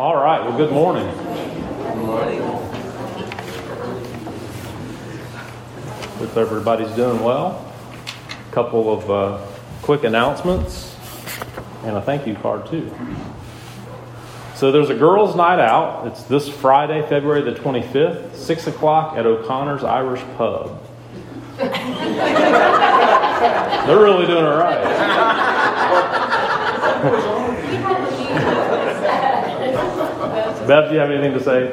All right, well, good morning. Good morning. Hope everybody's doing well. A couple of quick announcements and a thank you card, too. So there's a girls' night out. It's this Friday, February the 25th, 6 o'clock at O'Connor's Irish Pub. They're really doing it right. Bev, do you have anything to say?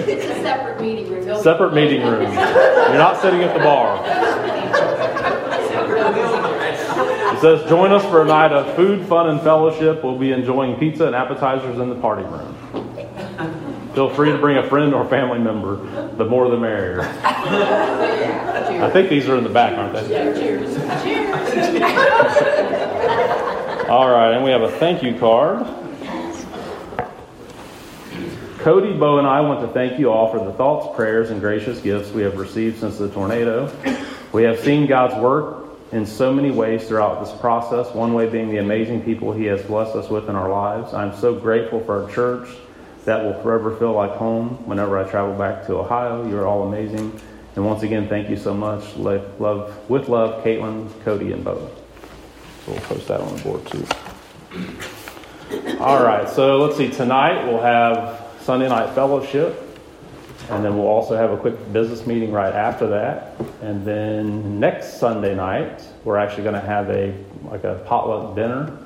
It's a separate meeting room. Separate meeting room. You're not sitting at the bar. It says, join us for a night of food, fun, and fellowship. We'll be enjoying pizza and appetizers in the party room. Feel free to bring a friend or family member. The more the merrier. I think these are in the back, aren't they? Cheers. Cheers. All right, and we have a thank you card. Cody, Bo, and I want to thank you all for the thoughts, prayers, and gracious gifts we have received since the tornado. We have seen God's work in so many ways throughout this process, one way being the amazing people He has blessed us with in our lives. I'm so grateful for our church that will forever feel like home whenever I travel back to Ohio. You're all amazing. And once again, thank you so much. With love, Caitlin, Cody, and Bo. So we'll post that on the board, too. All right, so let's see. Tonight we'll have Sunday night fellowship, and then we'll also have a quick business meeting right after that. And then next Sunday night, we're actually going to have a potluck dinner.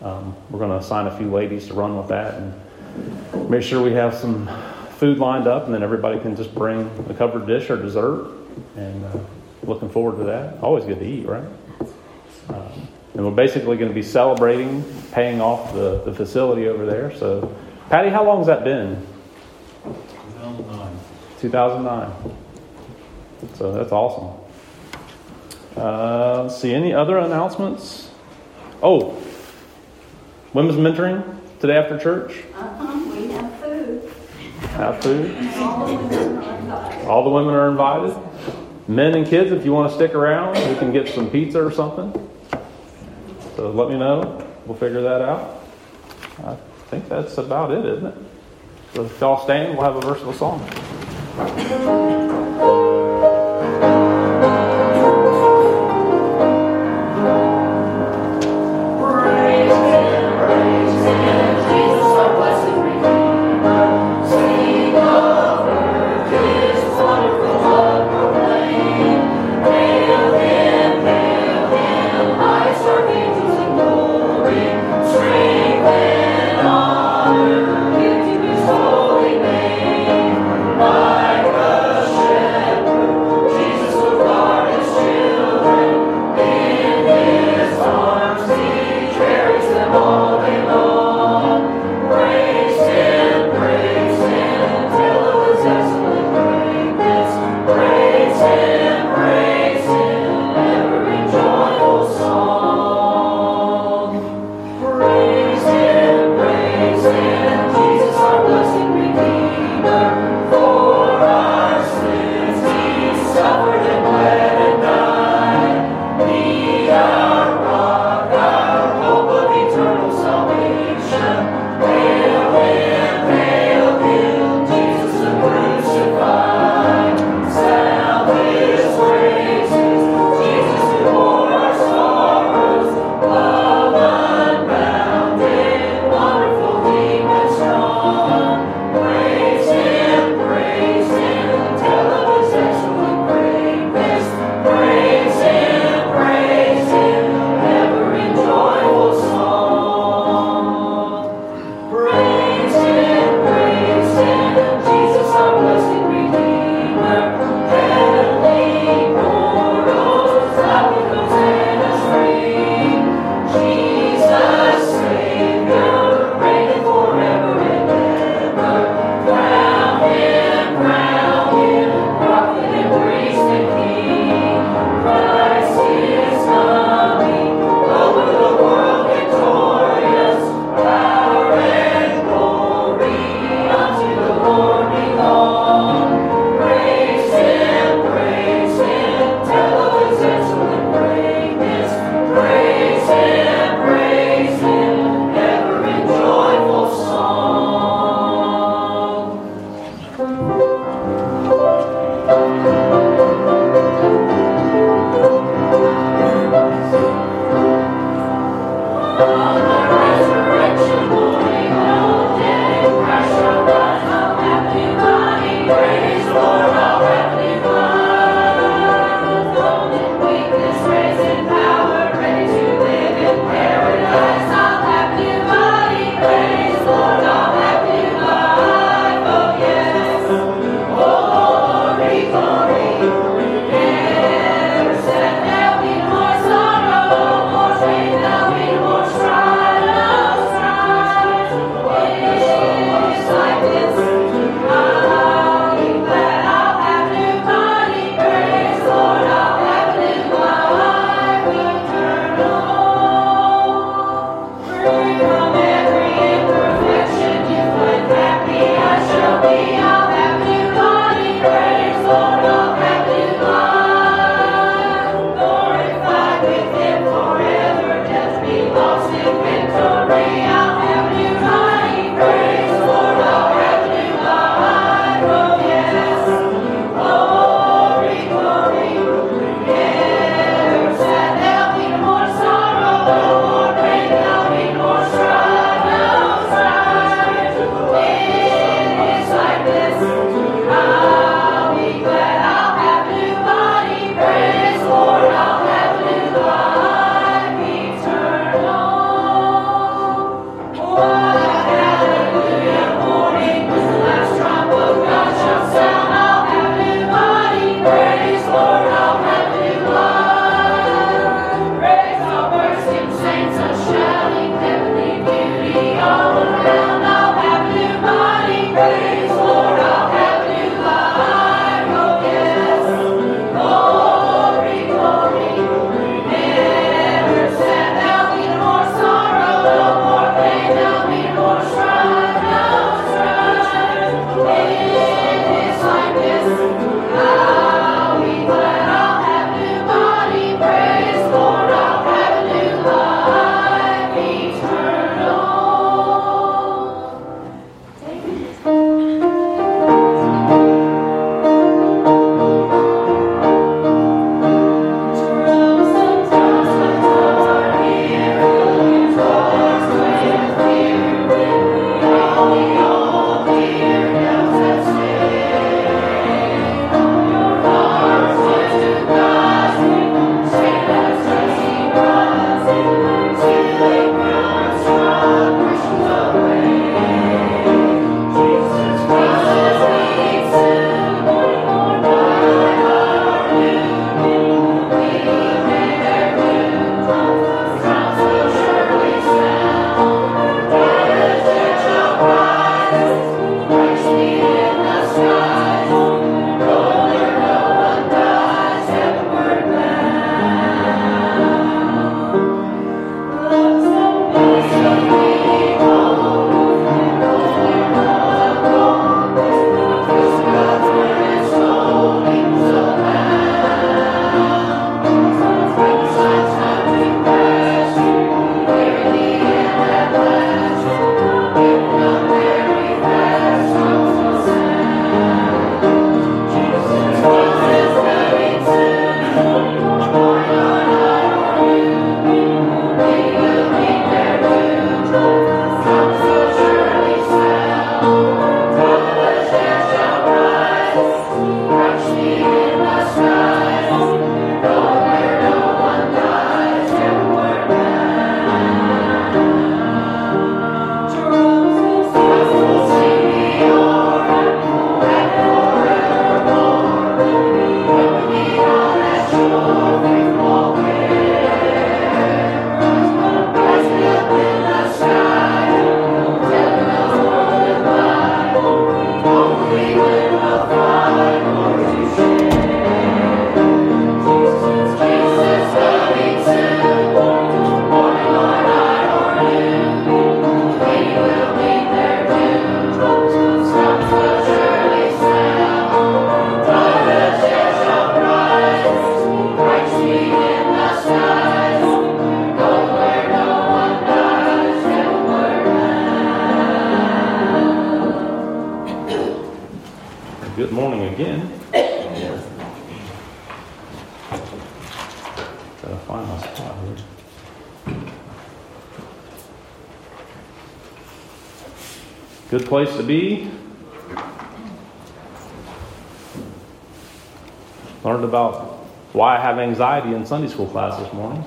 We're going to assign a few ladies to run with that and make sure we have some food lined up, and then everybody can just bring a covered dish or dessert. And looking forward to that. Always good to eat, right? And we're basically going to be celebrating paying off the facility over there. So Patty, how long has that been? 2009. 2009. So that's awesome. Let's see, any other announcements? Oh, women's mentoring today after church? We have food. Have food? All the women are invited. Men and kids, if you want to stick around, we can get some pizza or something. So let me know. We'll figure that out. I think that's about it, isn't it? So if y'all stand, we'll have a verse of a song. morning again. Gotta find my spot here. Good place to be. Learned about why I have anxiety in Sunday school class this morning.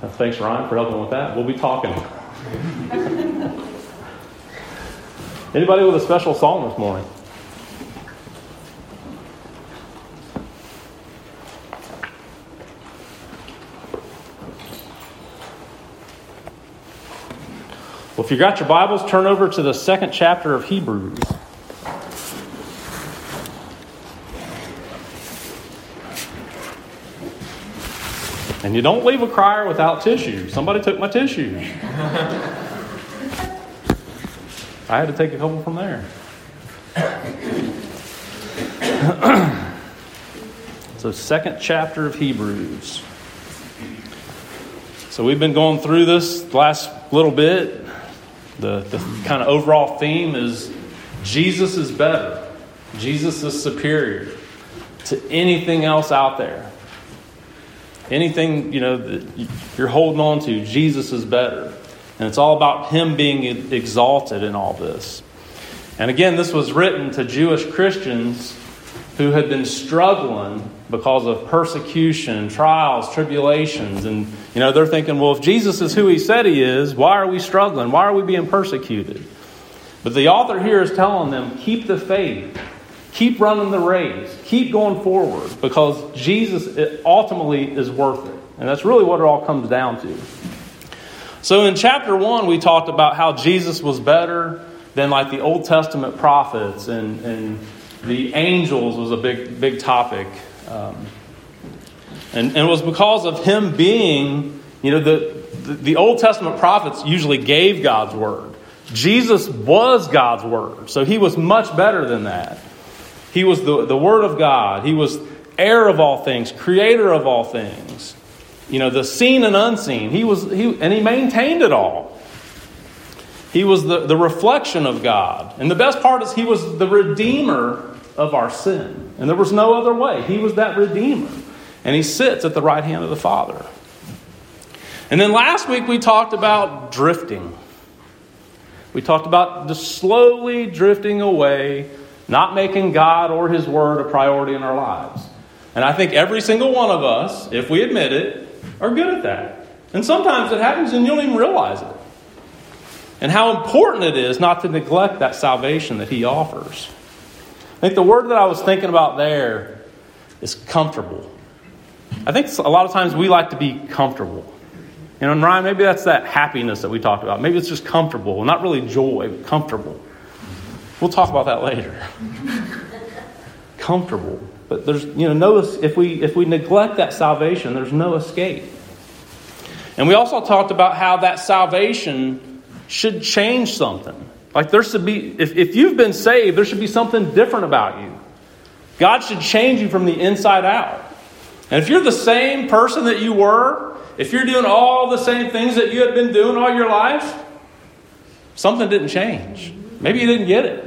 So. Thanks, Ryan, for helping with that. We'll be talking. Anybody with a special song this morning? Well, if you got your Bibles, turn over to the 2nd chapter of Hebrews. And you don't leave a crier without tissue. Somebody took my tissue. I had to take a couple from there. So 2nd chapter of Hebrews. So we've been going through this last little bit. The kind of overall theme is Jesus is better. Jesus is superior to anything else out there. Anything, you know, that you're holding on to, Jesus is better. And it's all about him being exalted in all this. And again, this was written to Jewish Christians who had been struggling because of persecution, trials, tribulations. And, you know, they're thinking, well, if Jesus is who he said he is, why are we struggling? Why are we being persecuted? But the author here is telling them, keep the faith. Keep running the race. Keep going forward because Jesus ultimately is worth it. And that's really what it all comes down to. So in chapter 1, we talked about how Jesus was better than like the Old Testament prophets and the angels was a big topic. And it was because of him being, you know, the Old Testament prophets usually gave God's word. Jesus was God's word. So he was much better than that. He was the word of God. He was heir of all things, creator of all things. You know, the seen and unseen. He maintained it all. He was the reflection of God. And the best part is he was the redeemer of our sin. And there was no other way. He was that redeemer. And he sits at the right hand of the Father. And then last week we talked about drifting. We talked about the slowly drifting away, not making God or his word a priority in our lives. And I think every single one of us, if we admit it, are good at that. And sometimes it happens and you don't even realize it. And how important it is not to neglect that salvation that he offers. I think the word that I was thinking about there is comfortable. I think a lot of times we like to be comfortable. You know, and Ryan, maybe that's that happiness that we talked about. Maybe it's just comfortable, not really joy, but comfortable. We'll talk about that later. Comfortable. But there's, you know, no, if we neglect that salvation, there's no escape. And we also talked about how that salvation should change something. Like there should be, if you've been saved, there should be something different about you. God should change you from the inside out. And if you're the same person that you were, if you're doing all the same things that you had been doing all your life, something didn't change. Maybe you didn't get it.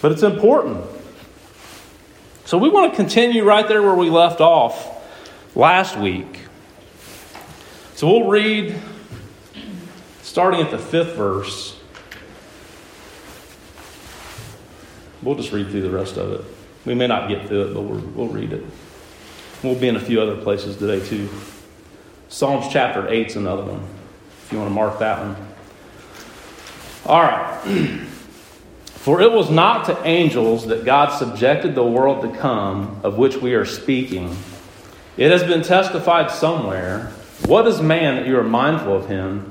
But it's important. So we want to continue right there where we left off last week. So we'll read starting at the 5th verse. We'll just read through the rest of it. We may not get through it, but we'll read it. We'll be in a few other places today too. Psalms chapter 8 is another one, if you want to mark that one. All right. For it was not to angels that God subjected the world to come, of which we are speaking. It has been testified somewhere, what is man that you are mindful of him,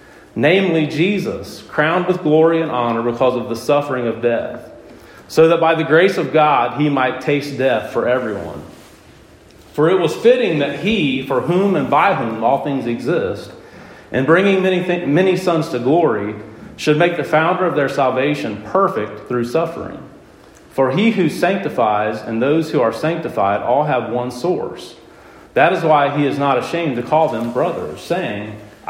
namely Jesus, crowned with glory and honor because of the suffering of death, so that by the grace of God he might taste death for everyone. For it was fitting that he, for whom and by whom all things exist, and bringing many sons to glory, should make the founder of their salvation perfect through suffering. For he who sanctifies and those who are sanctified all have one source. That is why he is not ashamed to call them brothers, saying,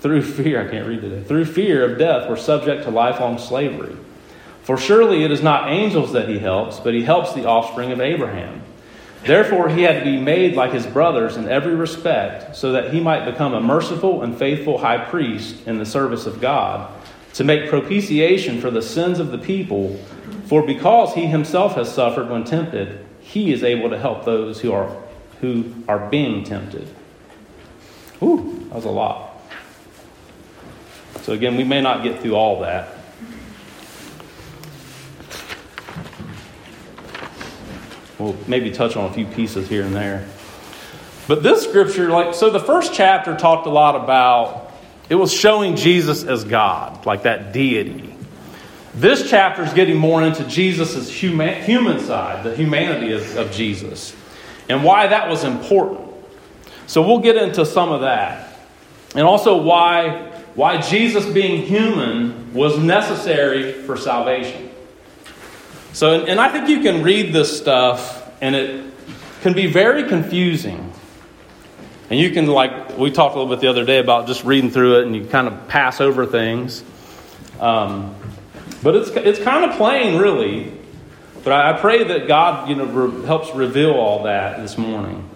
through fear of death were subject to lifelong slavery. For surely it is not angels that he helps, but he helps the offspring of Abraham. Therefore, he had to be made like his brothers in every respect, so that he might become a merciful and faithful high priest in the service of God, to make propitiation for the sins of the people. For because he himself has suffered when tempted, he is able to help those who are being tempted. Ooh, that was a lot. So again, we may not get through all that. We'll maybe touch on a few pieces here and there. But this scripture, the first chapter talked a lot about, it was showing Jesus as God, like that deity. This chapter is getting more into Jesus' human side, the humanity of Jesus, and why that was important. So we'll get into some of that. And also why Jesus being human was necessary for salvation. So, and I think you can read this stuff, and it can be very confusing. And you can, we talked a little bit the other day about just reading through it, and you kind of pass over things. But it's kind of plain, really. But I pray that God, helps reveal all that this morning.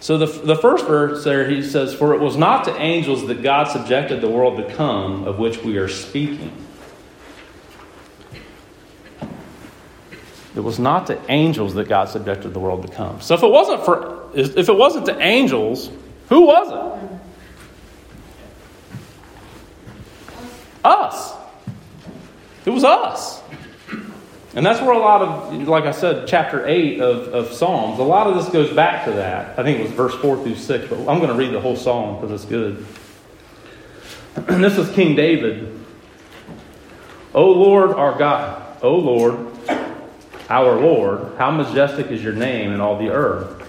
So the first verse there, he says, "For it was not to angels that God subjected the world to come, of which we are speaking." It was not to angels that God subjected the world to come. So if it wasn't to angels, who was it? Us. It was us. And that's where a lot of, like I said, chapter 8 of Psalms, a lot of this goes back to that. I think it was verse 4 through 6, but I'm going to read the whole psalm because it's good. And this is King David. O Lord, our God, O Lord, our Lord, how majestic is your name in all the earth.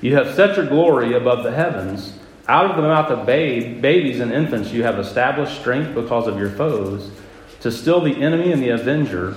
You have set your glory above the heavens. Out of the mouth of babies and infants you have established strength because of your foes, to still the enemy and the avenger.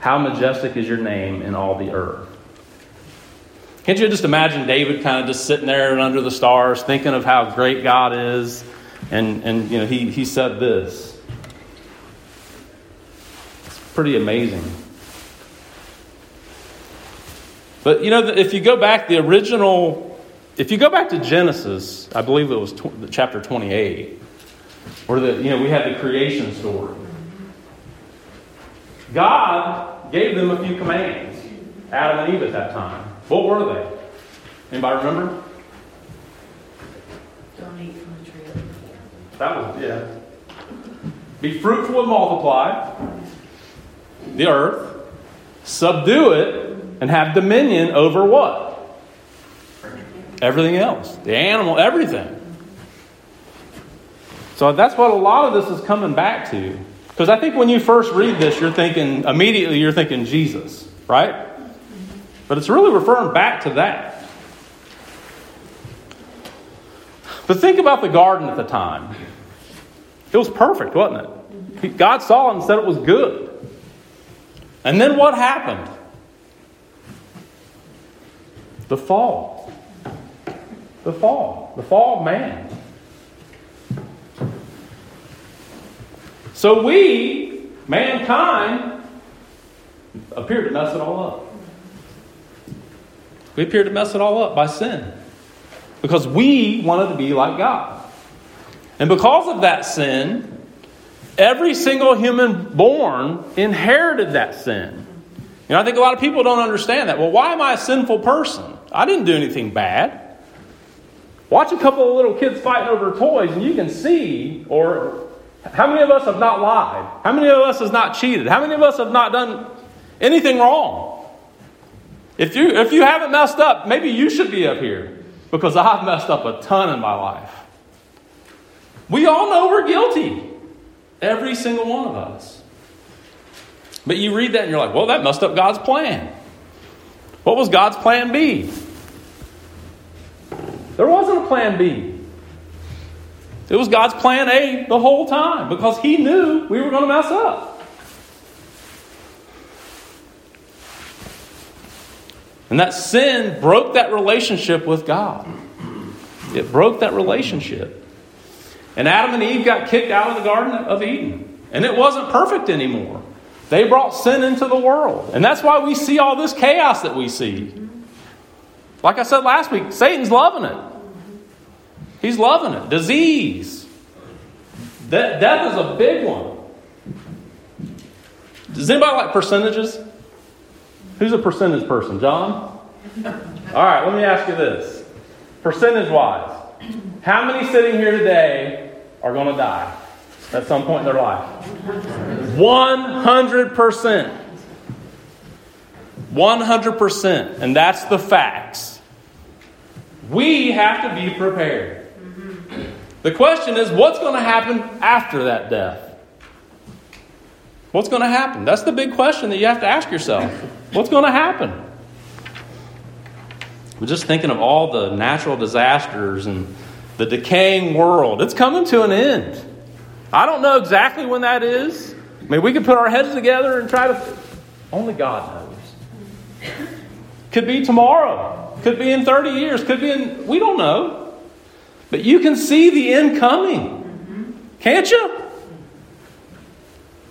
how majestic is your name in all the earth. Can't you just imagine David kind of just sitting there and under the stars thinking of how great God is? And he said this. Pretty amazing. But if you go back, to Genesis, I believe it was chapter 28, where we had the creation story. God gave them a few commands, Adam and Eve at that time. What were they? Anybody remember? Don't eat from the tree of life. That was, yeah. Be fruitful and multiply the earth, subdue it, and have dominion over what? Everything else. The animal, everything. So that's what a lot of this is coming back to. Because I think when you first read this, you're thinking Jesus, right? But it's really referring back to that. But think about the garden at the time. It was perfect, wasn't it? God saw it and said it was good. And then what happened? The fall. The fall. The fall of man. So we, mankind, appear to mess it all up. We appear to mess it all up by sin. Because we wanted to be like God. And because of that sin, every single human born inherited that sin. You know, I think a lot of people don't understand that. Well, why am I a sinful person? I didn't do anything bad. Watch a couple of little kids fighting over toys and you can see, or how many of us have not lied? How many of us has not cheated? How many of us have not done anything wrong? If you haven't messed up, maybe you should be up here. Because I've messed up a ton in my life. We all know we're guilty. Every single one of us. But you read that and you're like, well, that messed up God's plan. What was God's plan B? There wasn't a plan B. It was God's plan A the whole time. Because He knew we were going to mess up. And that sin broke that relationship with God. It broke that relationship. And Adam and Eve got kicked out of the Garden of Eden. And it wasn't perfect anymore. They brought sin into the world. And that's why we see all this chaos that we see. Like I said last week, Satan's loving it. He's loving it. Disease. Death is a big one. Does anybody like percentages? Who's a percentage person? John? All right, let me ask you this. Percentage-wise, how many sitting here today are going to die at some point in their life? 100%. 100%. And that's the facts. We have to be prepared. The question is, what's going to happen after that death? What's going to happen? That's the big question that you have to ask yourself. What's going to happen? We're just thinking of all the natural disasters and the decaying world. It's coming to an end. I don't know exactly when that is. I mean, we could put our heads together and try to... Only God knows. Could be tomorrow. Could be in 30 years. Could be in... We don't know. But you can see the end coming. Can't you?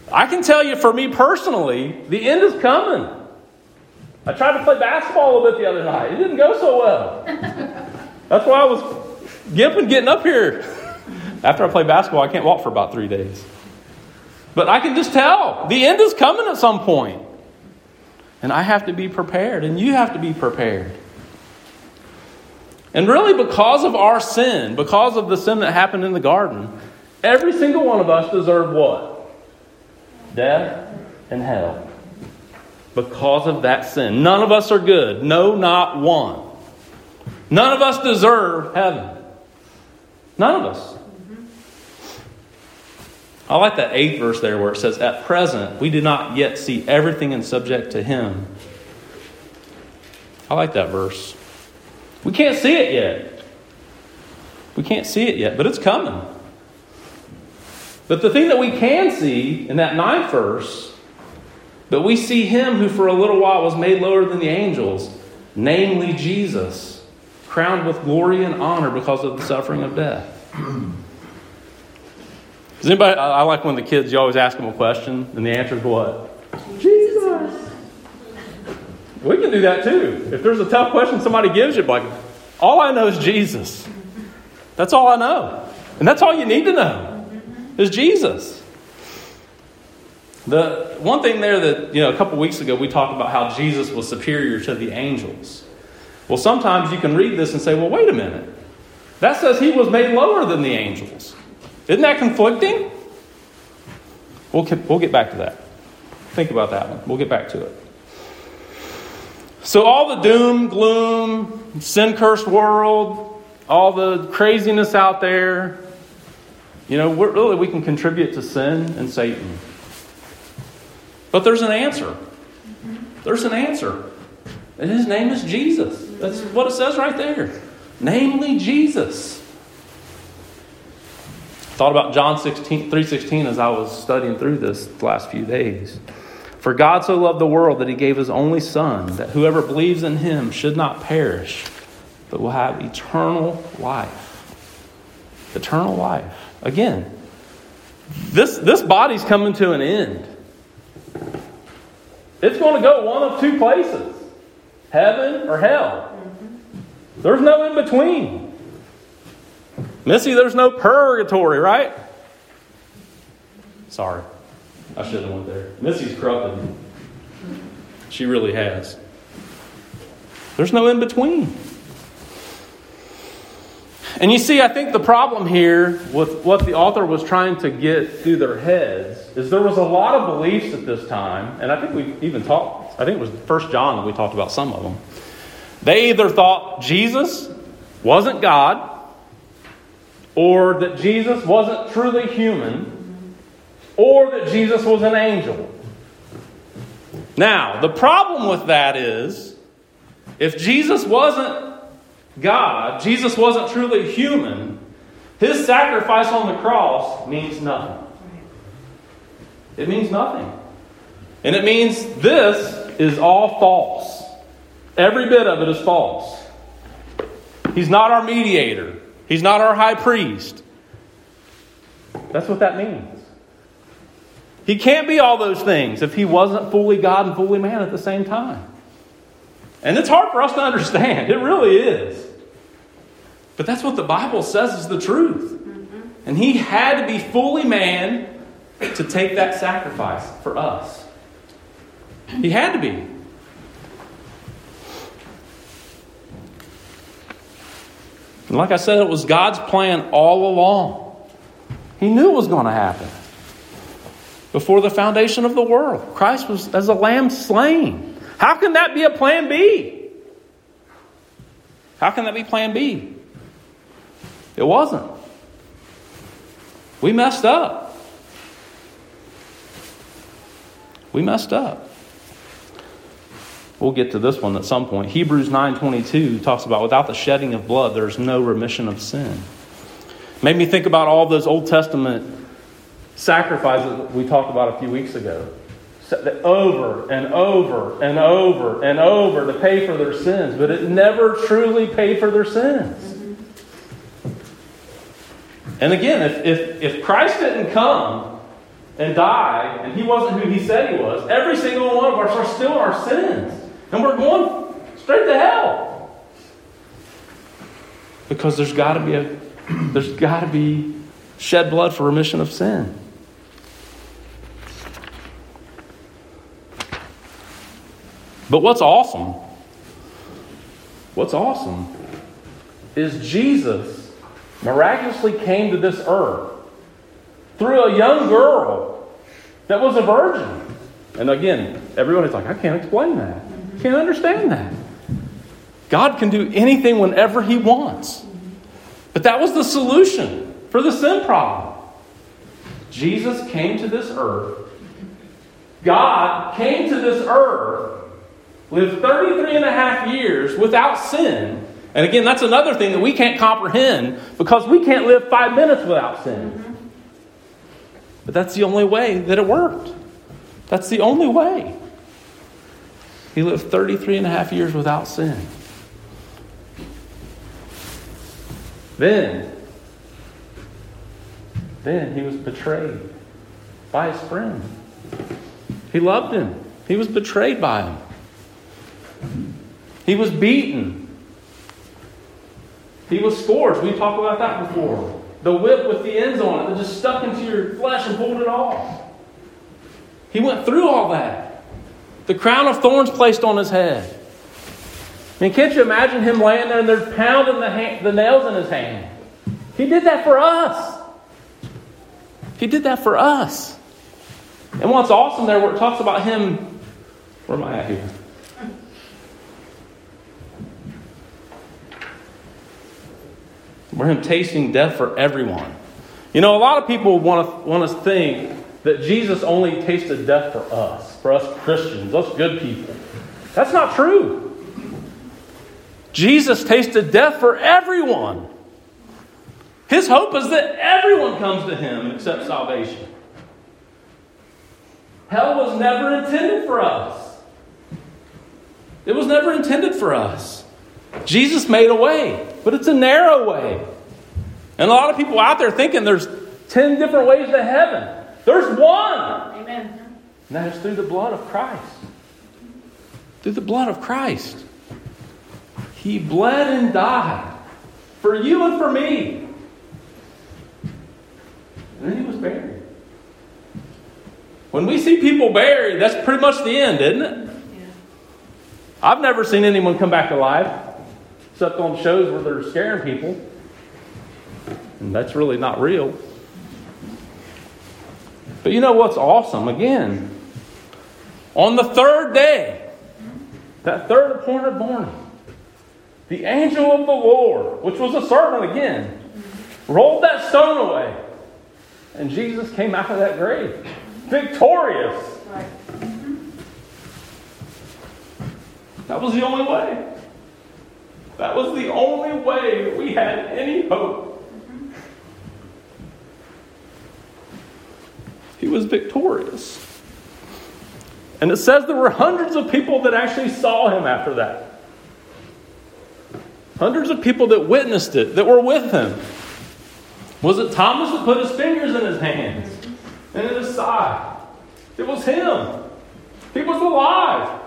I can tell you, for me personally, the end is coming. I tried to play basketball a little bit the other night. It didn't go so well. That's why I was gimping getting up here. After I play basketball, I can't walk for about 3 days. But I can just tell. The end is coming at some point. And I have to be prepared. And you have to be prepared. And really, because of our sin, because of the sin that happened in the garden, every single one of us deserved what? Death and hell. Because of that sin. None of us are good. No, not one. None of us deserve heaven. None of us. I like that 8th verse there where it says, at present, we do not yet see everything in subject to Him. I like that verse. We can't see it yet. We can't see it yet, but it's coming. But the thing that we can see in that 9th verse, but we see Him who for a little while was made lower than the angels, namely Jesus, crowned with glory and honor because of the suffering of death. Does anybody? I like when the kids, you always ask them a question, and the answer is what? Jesus. We can do that too. If there's a tough question somebody gives you, like, all I know is Jesus. That's all I know. And that's all you need to know is Jesus. The one thing there that, a couple weeks ago we talked about how Jesus was superior to the angels. Well, sometimes you can read this and say, well, wait a minute. That says He was made lower than the angels. Isn't that conflicting? We'll get back to that. Think about that one. We'll get back to it. So all the doom, gloom, sin-cursed world, all the craziness out there, really we can contribute to sin and Satan. But there's an answer. There's an answer. And His name is Jesus. That's what it says right there. Namely Jesus. I thought about John 3:16 as I was studying through this the last few days. For God so loved the world that he gave his only Son, that whoever believes in him should not perish, but will have eternal life. Eternal life. Again, this body's coming to an end. It's going to go one of two places, heaven or hell. There's no in between. Missy, there's no purgatory, right? Sorry. I shouldn't have went there. Missy's corrupted. She really has. There's no in between. And you see, I think the problem here with what the author was trying to get through their heads is there was a lot of beliefs at this time, and I think we even talked, I think it was 1 John that we talked about some of them. They either thought Jesus wasn't God, or that Jesus wasn't truly human, or that Jesus was an angel. Now, the problem with that is, if Jesus wasn't God, Jesus wasn't truly human, his sacrifice on the cross means nothing. It means nothing. And it means this is all false. Every bit of it is false. He's not our mediator. He's not our high priest. That's what that means. He can't be all those things if he wasn't fully God and fully man at the same time. And it's hard for us to understand. It really is. But that's what the Bible says is the truth. Mm-hmm. And he had to be fully man to take that sacrifice for us. He had to be. And like I said, it was God's plan all along. He knew it was going to happen. Before the foundation of the world, Christ was as a lamb slain. How can that be a plan B? How can that be plan B? It wasn't. We messed up. We messed up. We'll get to this one at some point. Hebrews 9:22 talks about without the shedding of blood, there's no remission of sin. Made me think about all those Old Testament sacrifices that we talked about a few weeks ago. Over and over and over and over to pay for their sins, but it never truly paid for their sins. And again, if Christ didn't come and die, and he wasn't who he said he was, every single one of us are still our sins. And we're going straight to hell. Because there's got to be shed blood for remission of sin. But what's awesome is Jesus miraculously came to this earth through a young girl that was a virgin. And again, everybody's like, I can't explain that. Can't understand that. God can do anything whenever he wants. But that was the solution for the sin problem. Jesus came to this earth. God came to this earth, lived 33 and a half years without sin. And again, that's another thing that we can't comprehend because we can't live 5 minutes without sin. But that's the only way that it worked. That's the only way. He lived 33 and a half years without sin. Then he was betrayed by his friend. He loved him. He was betrayed by him. He was beaten. He was scourged. We talked about that before. The whip with the ends on it that just stuck into your flesh and pulled it off. He went through all that. The crown of thorns placed on his head. I mean, can't you imagine him laying there and they're pounding the nails in his hand? He did that for us. He did that for us. And what's awesome there, where it talks about him, where am I at here? Where him tasting death for everyone. You know, a lot of people want us to think that Jesus only tasted death for us Christians, us good people. That's not true. Jesus tasted death for everyone. His hope is that everyone comes to him except salvation. Hell was never intended for us. It was never intended for us. Jesus made a way, but it's a narrow way. And a lot of people out there thinking there's 10 different ways to heaven. There's one. Amen. And that is through the blood of Christ. Through the blood of Christ. He bled and died for you and for me. And then he was buried. When we see people buried, that's pretty much the end, isn't it? Yeah. I've never seen anyone come back alive, except on shows where they're scaring people. And that's really not real. But you know what's awesome? Again, on the third day, that third appointed morning, the angel of the Lord, which was a servant again, rolled that stone away. And Jesus came out of that grave, victorious. Right. That was the only way. That was the only way that we had any hope. Mm-hmm. He was victorious. And it says there were hundreds of people that actually saw him after that. Hundreds of people that witnessed it, that were with him. Was it Thomas that put his fingers in his hands and in his side? It was him. He was alive.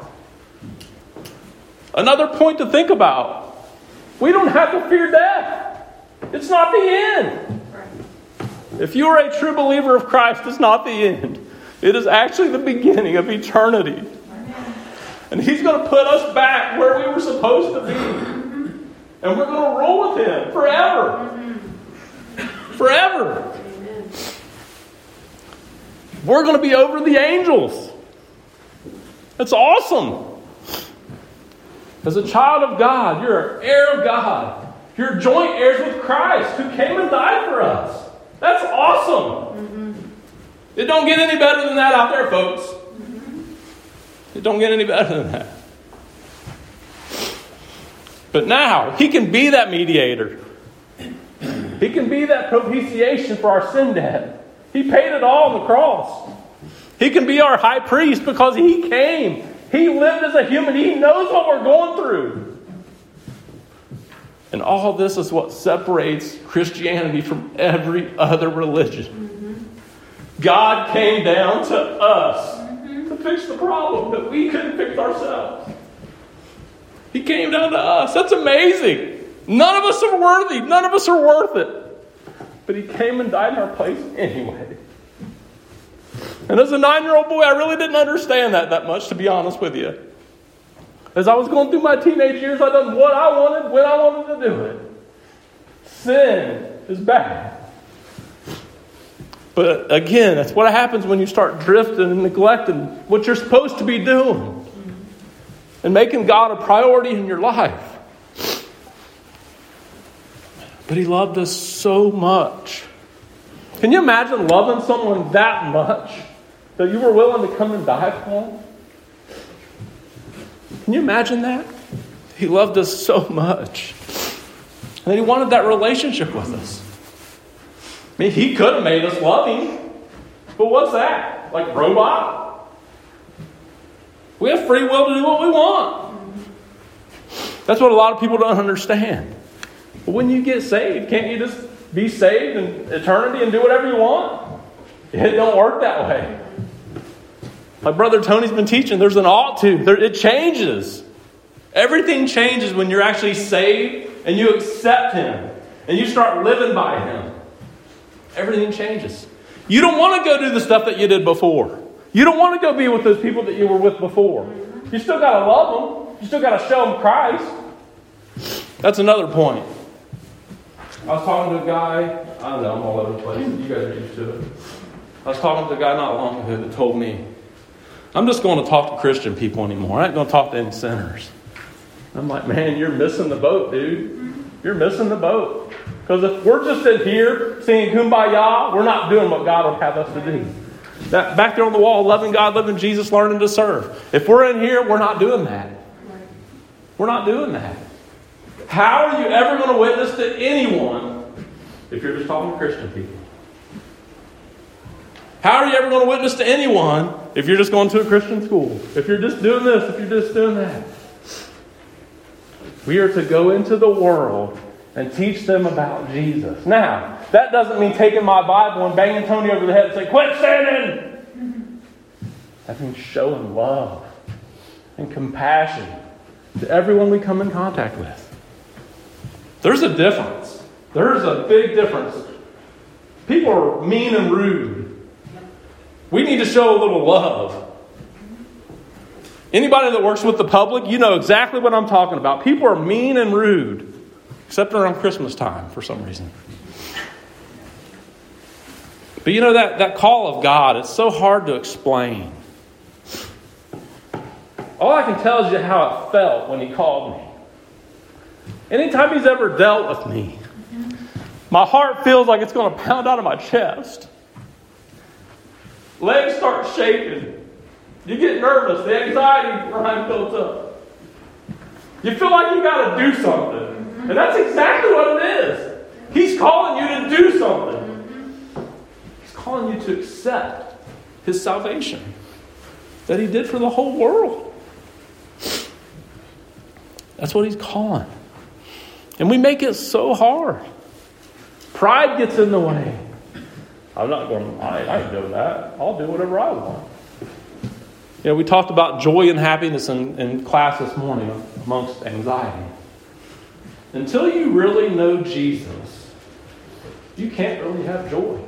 Another point to think about. We don't have to fear death. It's not the end. If you are a true believer of Christ, it's not the end. It is actually the beginning of eternity. And he's going to put us back where we were supposed to be. And we're going to rule with him forever. Forever. Amen. We're going to be over the angels. That's awesome. As a child of God, you're an heir of God. You're joint heirs with Christ who came and died for us. That's awesome. Mm-hmm. It don't get any better than that out there, folks. Mm-hmm. It don't get any better than that. But now, he can be that mediator. He can be that propitiation for our sin debt. He paid it all on the cross. He can be our high priest because he came. He lived as a human. He knows what we're going through. And all this is what separates Christianity from every other religion. Mm-hmm. God came down to us to fix the problem that we couldn't fix ourselves. He came down to us. That's amazing. None of us are worthy. None of us are worth it. But he came and died in our place anyway. And as a 9-year-old boy, I really didn't understand that much, to be honest with you. As I was going through my teenage years, I done what I wanted, when I wanted to do it. Sin is bad. But again, that's what happens when you start drifting and neglecting what you're supposed to be doing. And making God a priority in your life. But he loved us so much. Can you imagine loving someone that much that you were willing to come and die for them? Can you imagine that? He loved us so much. And then he wanted that relationship with us. I mean, he could have made us love him. But what's that? Like robot? We have free will to do what we want. That's what a lot of people don't understand. When you get saved, can't you just be saved in eternity and do whatever you want? It don't work that way. My brother Tony's been teaching, there's an ought to. It changes. Everything changes when you're actually saved and you accept him. And you start living by him. Everything changes. You don't want to go do the stuff that you did before. You don't want to go be with those people that you were with before. You still got to love them. You still got to show them Christ. That's another point. I was talking to a guy, I know I'm all over the place, you guys are used to it. I was talking to a guy not long ago that told me, I'm just going to talk to Christian people anymore. I ain't going to talk to any sinners. I'm like, man, you're missing the boat, dude. You're missing the boat. Because if we're just in here singing Kumbaya, we're not doing what God would have us to do. That back there on the wall, loving God, loving Jesus, learning to serve. If we're in here, we're not doing that. We're not doing that. How are you ever going to witness to anyone if you're just talking to Christian people? How are you ever going to witness to anyone if you're just going to a Christian school, if you're just doing this, if you're just doing that. We are to go into the world and teach them about Jesus. Now, that doesn't mean taking my Bible and banging Tony over the head and saying, quit sinning! That means showing love and compassion to everyone we come in contact with. There's a difference. There's a big difference. People are mean and rude. We need to show a little love. Anybody that works with the public, you know exactly what I'm talking about. People are mean and rude, except around Christmas time for some reason. But you know that call of God, it's so hard to explain. All I can tell is how it felt when he called me. Anytime he's ever dealt with me, my heart feels like it's going to pound out of my chest. Legs start shaking. You get nervous. The anxiety behind builds up. You feel like you got to do something. And that's exactly what it is. He's calling you to do something. He's calling you to accept his salvation that he did for the whole world. That's what he's calling. And we make it so hard. Pride gets in the way. I'm not going to lie. I ain't doing that. I'll do whatever I want. You know, we talked about joy and happiness in class this morning amongst anxiety. Until you really know Jesus, you can't really have joy.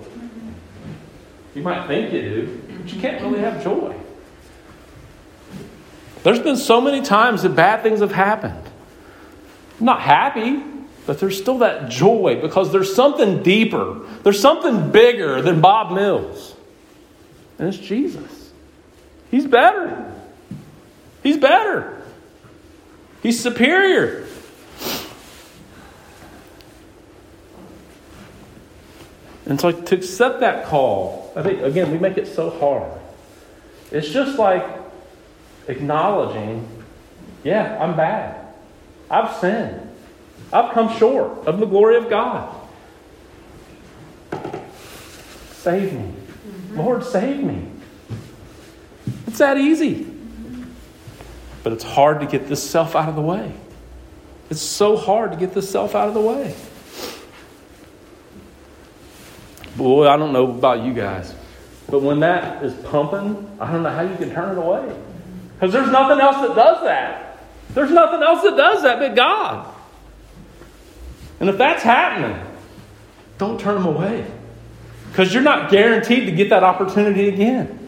You might think you do, but you can't really have joy. There's been so many times that bad things have happened. I'm not happy, but there's still that joy because there's something deeper. There's something bigger than Bob Mills. And it's Jesus. He's better. He's better. He's superior. And so to accept that call, I think, again, we make it so hard. It's just like acknowledging, yeah, I'm bad. I've sinned. I've come short of the glory of God. Save me. Lord, save me. It's that easy. But it's hard to get this self out of the way. It's so hard to get this self out of the way. Boy, I don't know about you guys, but when that is pumping, I don't know how you can turn it away. Because there's nothing else that does that. There's nothing else that does that but God. And if that's happening, don't turn them away. Because you're not guaranteed to get that opportunity again.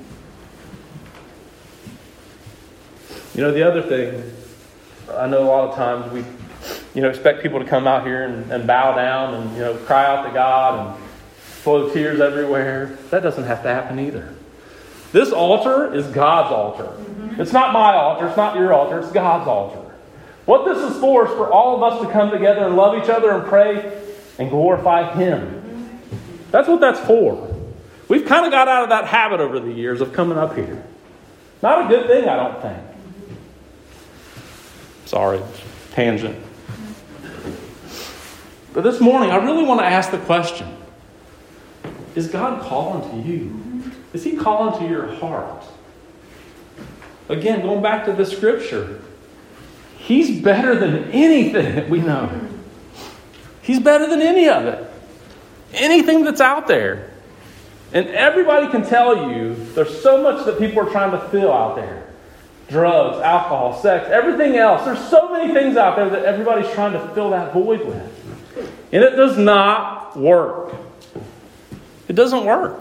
You know, the other thing, I know a lot of times we, you know, expect people to come out here and bow down and, you know, cry out to God and flow tears everywhere. That doesn't have to happen either. This altar is God's altar. Mm-hmm. It's not my altar. It's not your altar. It's God's altar. What this is for all of us to come together and love each other and pray and glorify Him. That's what that's for. We've kind of got out of that habit over the years of coming up here. Not a good thing, I don't think. Sorry, tangent. But this morning, I really want to ask the question. Is God calling to you? Is He calling to your heart? Again, going back to the scripture, He's better than anything that we know. He's better than any of it. Anything that's out there. And everybody can tell you there's so much that people are trying to fill out there. Drugs, alcohol, sex, everything else. There's so many things out there that everybody's trying to fill that void with. And it does not work. It doesn't work.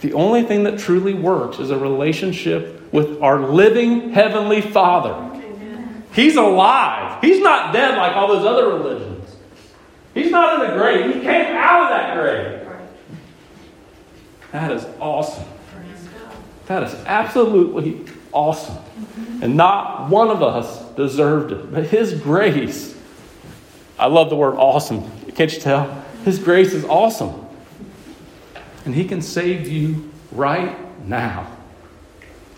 The only thing that truly works is a relationship with our living Heavenly Father. He's alive. He's not dead like all those other religions. He's not in a grave. He came out of that grave. That is awesome. That is absolutely awesome. And not one of us deserved it. But His grace, I love the word awesome. Can't you tell? His grace is awesome. And He can save you right now.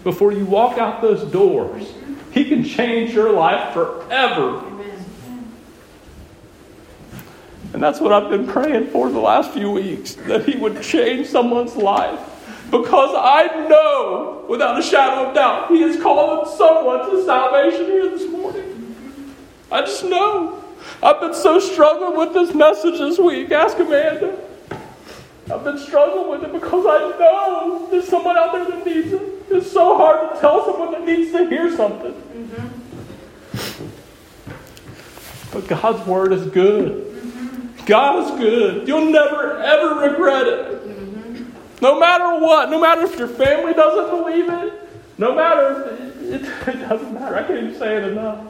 Before you walk out those doors, He can change your life forever. And that's what I've been praying for the last few weeks, that He would change someone's life. Because I know, without a shadow of doubt, He is calling someone to salvation here this morning. I just know. I've been so struggling with this message this week. Ask Amanda. I've been struggling with it because I know there's someone out there that needs it. It's so hard to tell someone that needs to hear something. Mm-hmm. But God's Word is good. Mm-hmm. God is good. You'll never, ever regret it. Mm-hmm. No matter what. No matter if your family doesn't believe it. No matter if it doesn't matter. I can't even say it enough.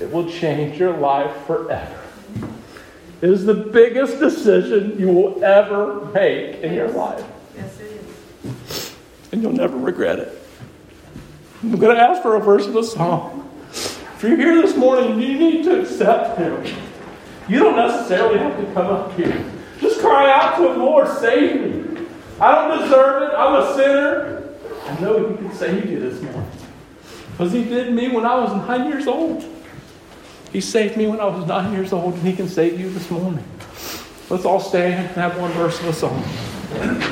It will change your life forever. It is the biggest decision you will ever make in your life. Yes, it is. And you'll never regret it. I'm going to ask for a verse of the song. If you're here this morning, you need to accept Him. You don't necessarily have to come up here. Just cry out to Him, Lord, save me. I don't deserve it. I'm a sinner. I know He can save you this morning. Because He did me when I was 9 years old. He saved me when I was 9 years old, and He can save you this morning. Let's all stand and have one verse of a song.